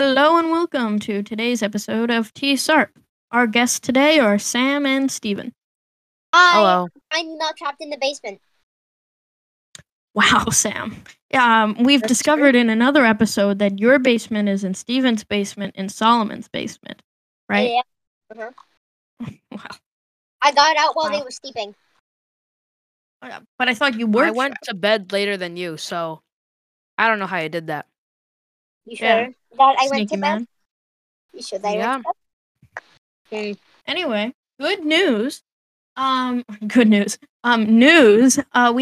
Hello and welcome to today's episode of T SARP. Our guests today are Sam and Steven. Hello. I'm not trapped in the basement. Wow, Sam. We've discovered in another episode that your basement is in Steven's basement and Solomon's basement, right? Yeah. Wow. I got out while they were sleeping. But I thought you were. I went to bed later than you, so I don't know how you did that. You sure that I went to bed? Man. You sure that I went to bed? Okay. Anyway, good news. We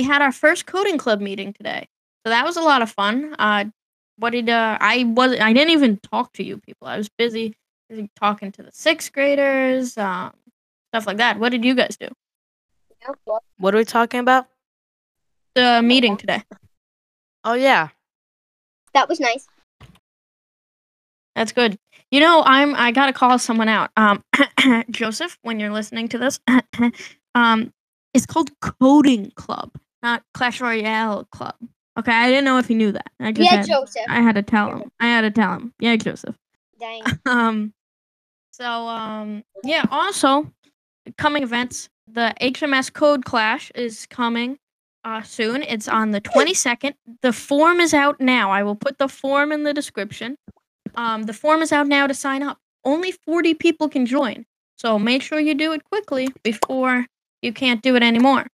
had our first coding club meeting today, so that was a lot of fun. I didn't even talk to you people. I was busy talking to the sixth graders, stuff like that. What did you guys do? What are we talking about? The meeting today. Oh yeah, that was nice. That's good. You know, I gotta call someone out. Joseph, when you're listening to this, it's called Coding Club, not Clash Royale Club. Okay, I didn't know if you knew that. Joseph. I had to tell him. Yeah, Joseph. Dang. Also, coming events. The HMS Code Clash is coming soon. It's on the 22nd. The form is out now. I will put the form in the description. The form is out now to sign up. Only 40 people can join. So make sure you do it quickly before you can't do it anymore.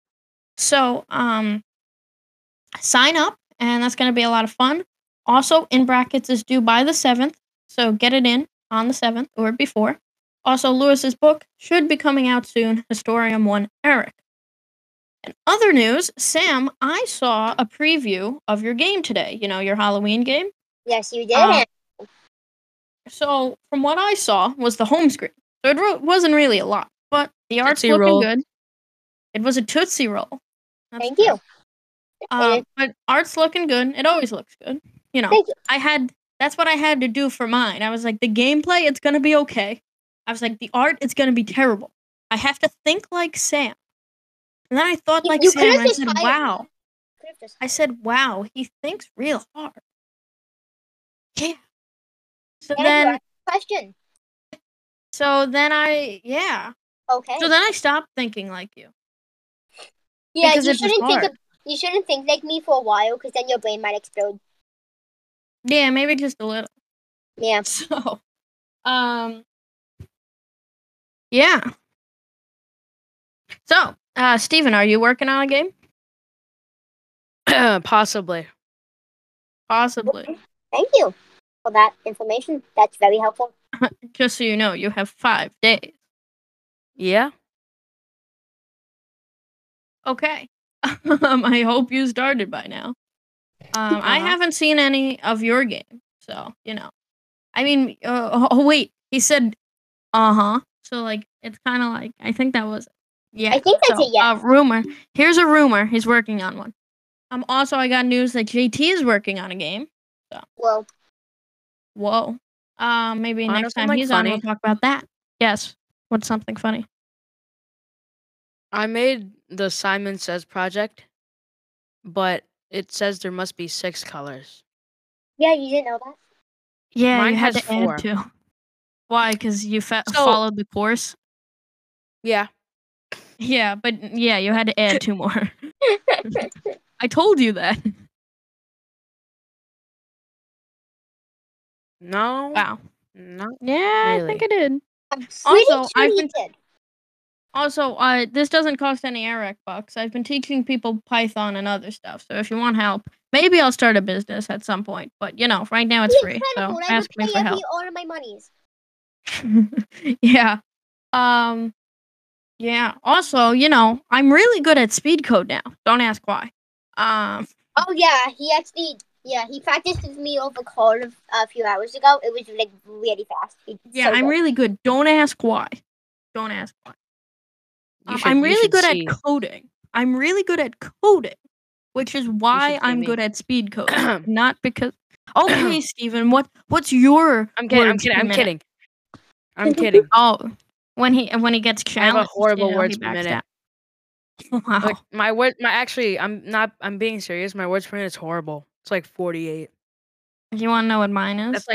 So sign up, and that's going to be a lot of fun. Also, In Brackets is due by the 7th, so get it in on the 7th or before. Also, Lewis's book should be coming out soon, Historium One Eric. In other news, Sam, I saw a preview of your game today, you know, your Halloween game. Yes, you did. So, from what I saw, was the home screen. So it wasn't really a lot, but the art's looking good. It was a Tootsie Roll. Thank you. But art's looking good. It always looks good. You know, that's what I had to do for mine. I was like, the gameplay, it's going to be okay. I was like, the art, it's going to be terrible. I have to think like Sam. And then I thought like Sam, and I said, wow. I said, wow, he thinks real hard. Yeah. So then, question. So then Okay. So then I stopped thinking like you. Yeah, you shouldn't think like me for a while, because then your brain might explode. Yeah, maybe just a little. Yeah. So, yeah. So, Steven, are you working on a game? Possibly. Okay. Thank you for that information. That's very helpful. Just so you know, you have 5 days. Yeah. Okay. I hope you started by now. I haven't seen any of your game, so, you know. I mean, oh, wait. He said, So, like, it's kind of like, I think that was, yeah. I think that's a yes. Rumor. Here's a rumor. He's working on one. Also, I got news that JT is working on a game. So. Whoa. Maybe next time he's on, we'll talk about that. Yes. What's something funny? I made the Simon Says project, but it says there must be 6 colors. Yeah, you didn't know that? Yeah, mine has 4. Add 2. Why? Because you followed the course? Yeah. Yeah, but yeah, you had to add 2 more. I told you that. No. Wow. No. Yeah, really. I think I did. This doesn't cost any Eric bucks. I've been teaching people Python and other stuff. So if you want help, maybe I'll start a business at some point. But you know, right now it's free. So ask me for help. All of my monies. Yeah. Yeah. Also, you know, I'm really good at Speed Code now. Don't ask why. Oh yeah, he practiced with me over call a few hours ago. It was, like, really fast. I'm really good. Don't ask why. I'm really good at coding, which is why I'm good at speed coding. Not because... Okay, Steven, what's your... I'm kidding. Oh, when he gets challenged... I have a horrible words per minute. Wow. Like, I'm being serious. My words per minute is horrible. It's like 48. You want to know what mine is? That's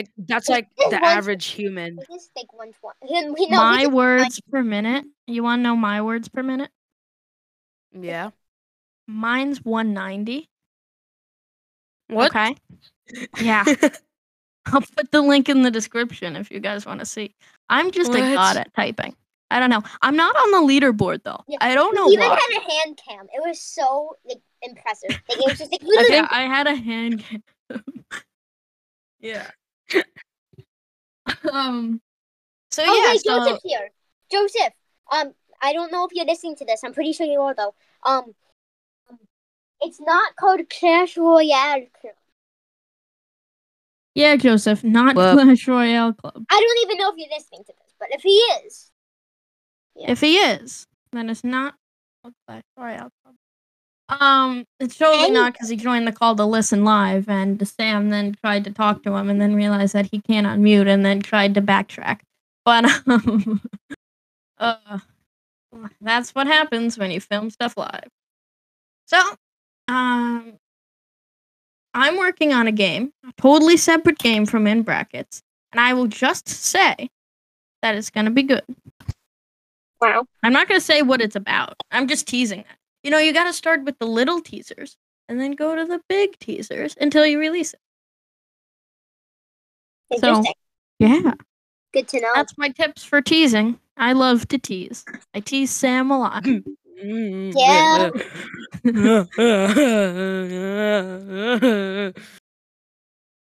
like the average human. We just take 120. My words per minute. You want to know my words per minute? Yeah. Mine's 190. What? Okay. Yeah. I'll put the link in the description if you guys want to see. I'm just a god at typing. I don't know. I'm not on the leaderboard though. Yeah. I don't know. Even had a hand cam. It was so impressive. It was just I had a hand cam. Yeah. So Joseph's here. Joseph. I don't know if you're listening to this. I'm pretty sure you are though. It's not called Clash Royale Club. Yeah, Joseph, not Clash Royale Club. I don't even know if you're listening to this, but if he is. Yeah. If he is, then it's not Clash Royale Club. It's totally not because he joined the call to listen live, and Sam then tried to talk to him and then realized that he can't unmute and then tried to backtrack. But that's what happens when you film stuff live. So, I'm working on a game, a totally separate game from In Brackets, and I will just say that it's going to be good. Wow. I'm not going to say what it's about. I'm just teasing that. You know, you got to start with the little teasers and then go to the big teasers until you release it. Interesting. So, yeah. Good to know. That's my tips for teasing. I love to tease. I tease Sam a lot. Yeah.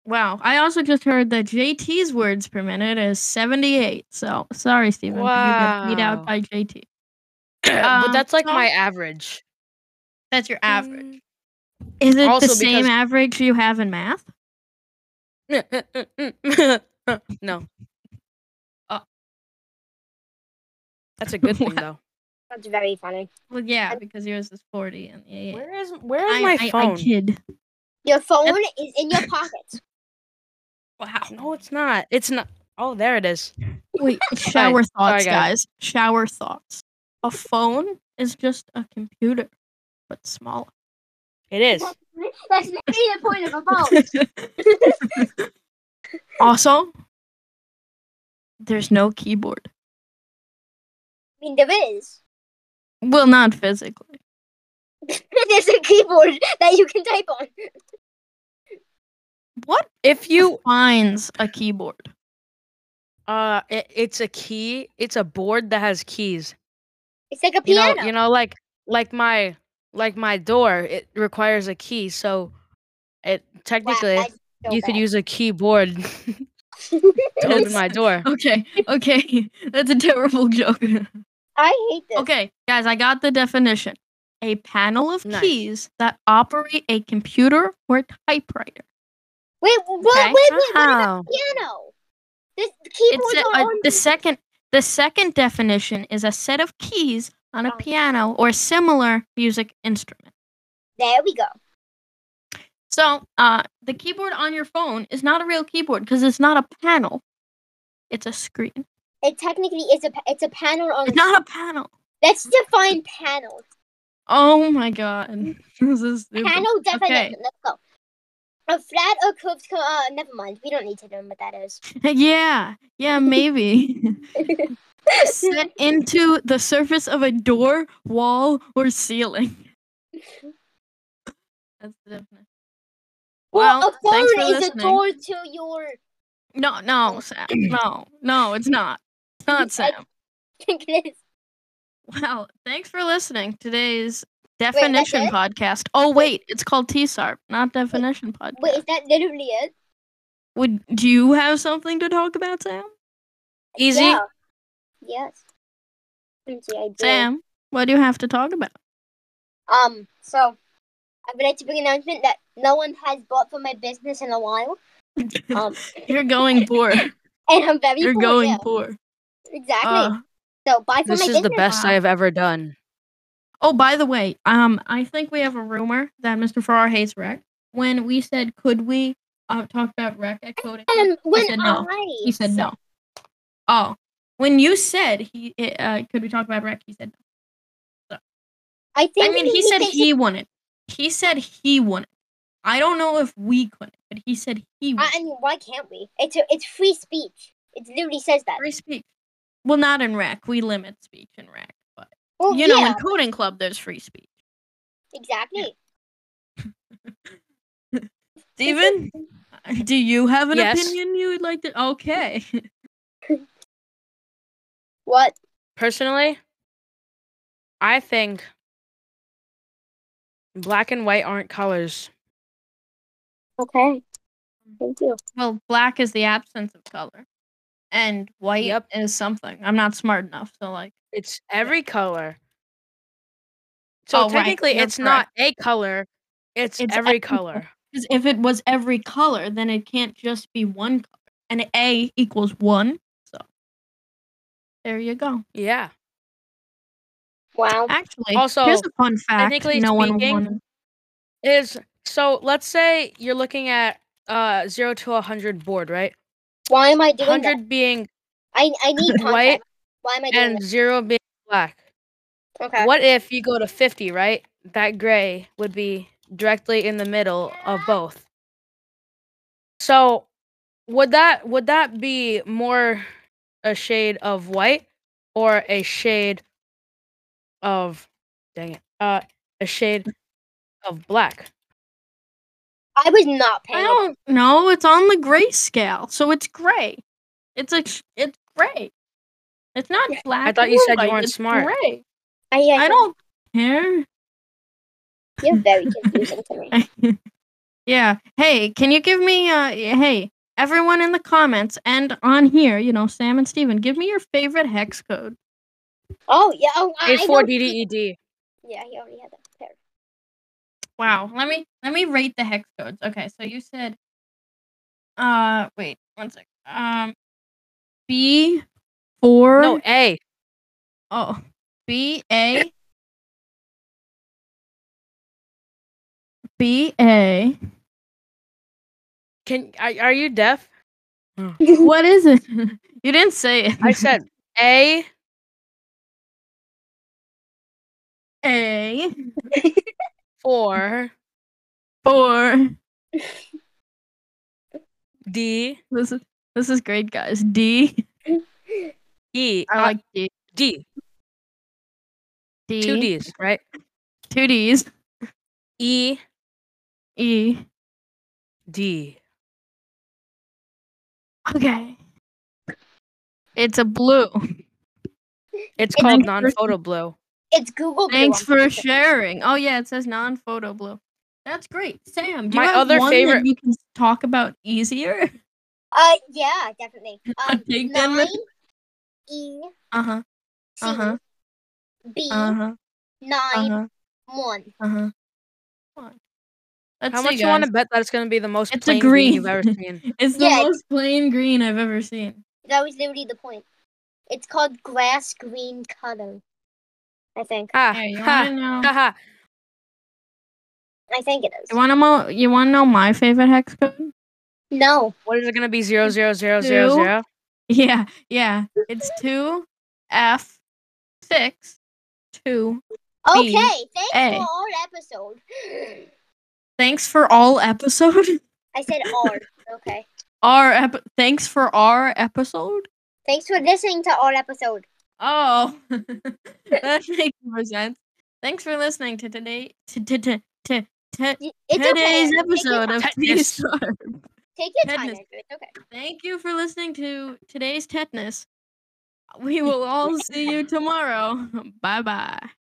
Wow. I also just heard that JT's words per minute is 78. So sorry, Steven. Wow. You got beat out by JT. But that's like my average. That's your average. Is it also the same average you have in math? No. That's a good thing, though. That's very funny. Well, yeah, because yours is 40 and yeah. Where is my phone? Your phone is in your pocket. Wow. No, it's not. It's not. Oh, there it is. Wait, shower thoughts, guys. Shower thoughts. A phone is just a computer, but smaller. It is. That's maybe the point of a phone. Also, there's no keyboard. I mean, there is. Well, not physically. There's a keyboard that you can type on. What if you finds a keyboard? It's a key. It's a board that has keys. It's like a piano. You know, like my door. It requires a key, so it technically you could use a keyboard to open my door. Okay, that's a terrible joke. I hate this. Okay, guys, I got the definition. A panel of keys that operate a computer or typewriter. Wait, what about the piano? The keyboard the second definition is a set of keys on a piano or similar music instrument. There we go. So, the keyboard on your phone is not a real keyboard because it's not a panel. It's a screen. It technically is it's a panel on. It's not a panel. Let's define panel. Oh my god, this is stupid. Panel definition. Okay. Let's go. A flat or curved. Never mind. We don't need to know what that is. yeah, maybe. Set into the surface of a door, wall, or ceiling. That's the definition. Well, a phone is listening. A door to your. No, Sam. No, it's not. It's not, Sam. I think it is. Well, thanks for listening. Today's definition podcast. Oh, wait, it's called T SARP, not definition podcast. Wait, is that literally it? Do you have something to talk about, Sam? Easy. Yeah. Yes. Sam, what do you have to talk about? So, I would like to bring an announcement that no one has bought for my business in a while. You're going poor. And I'm very poor. You're going poor. Exactly. So buy for my business. This is the best I have ever done. Oh, by the way, I think we have a rumor that Mr. Farrar hates rec. When we said, could we talk about rec at Coding? He said no. He said no. Oh. When you said, could we talk about rec? He said no. So. I mean, he said he wouldn't. I don't know if we couldn't. But he said he would. I mean, why can't we? It's free speech. It literally says that. Free speech. Well, not in rec. We limit speech in rec. But, well, you know, yeah. In coding club, there's free speech. Exactly. Yeah. Steven, do you have an opinion you would like to... Okay. What? Personally, I think black and white aren't colors. Okay. Thank you. Well, black is the absence of color. And white is something. I'm not smart enough, so like... It's every color. So technically, it's not a color. It's every color. Because if it was every color, then it can't just be one color. And A equals 1. So there you go. Yeah. Wow. Actually, also, here's a fun fact. Technically speaking, so let's say you're looking at 0 to 100 board, right? Why am I doing 100 that? Being I need content. White. Why am I doing and that? 0 being black. Okay. What if you go to 50, right? That gray would be directly in the middle of both. So would that be more a shade of white or a shade of a shade of black? I was not paying. I don't know. It's on the grayscale, so it's gray. It's gray. It's not black. I thought you said you weren't smart. Gray. I don't care. You're very confusing to me. Yeah. Hey, can you give me? Hey, everyone in the comments and on here, you know, Sam and Steven, give me your favorite hex code. Oh yeah. Oh, A4DDED. Yeah, he already had that prepared. Wow, let me rate the hex codes. Okay, so you said, wait, one sec. B4. No, A. Oh, B A. Are you deaf? What is it? You didn't say it. I said A. A. 4 D. This is great, guys. D. E. I like D. D. 2 D's, right? 2 D's. E. E. D. Okay. It's a blue. It's called non-photo blue. It's Google Blue. Thanks for sharing. Oh yeah, it says non-photo blue. That's great, Sam. Do you have other favorite that you can talk about easier? Yeah, definitely. 9 E. C, B. 9 1. Let's How much you want to bet that it's going to be the most plain green you've ever seen? It's the most plain green I've ever seen. That was literally the point. It's called grass green color. I think. I think it is. You want to know my favorite hex code? No. What is it going to be? 00000? Yeah, yeah. It's 2F62. Okay, thanks for all episode. Thanks for all episode? I said R. Okay. Thanks for our episode? Thanks for listening to our episode. Oh, that makes more sense. Thanks for listening to today's episode of T SARP. Take your time, Andrew. It's okay. Thank you for listening to today's Tetness. We will all see you tomorrow. Bye-bye.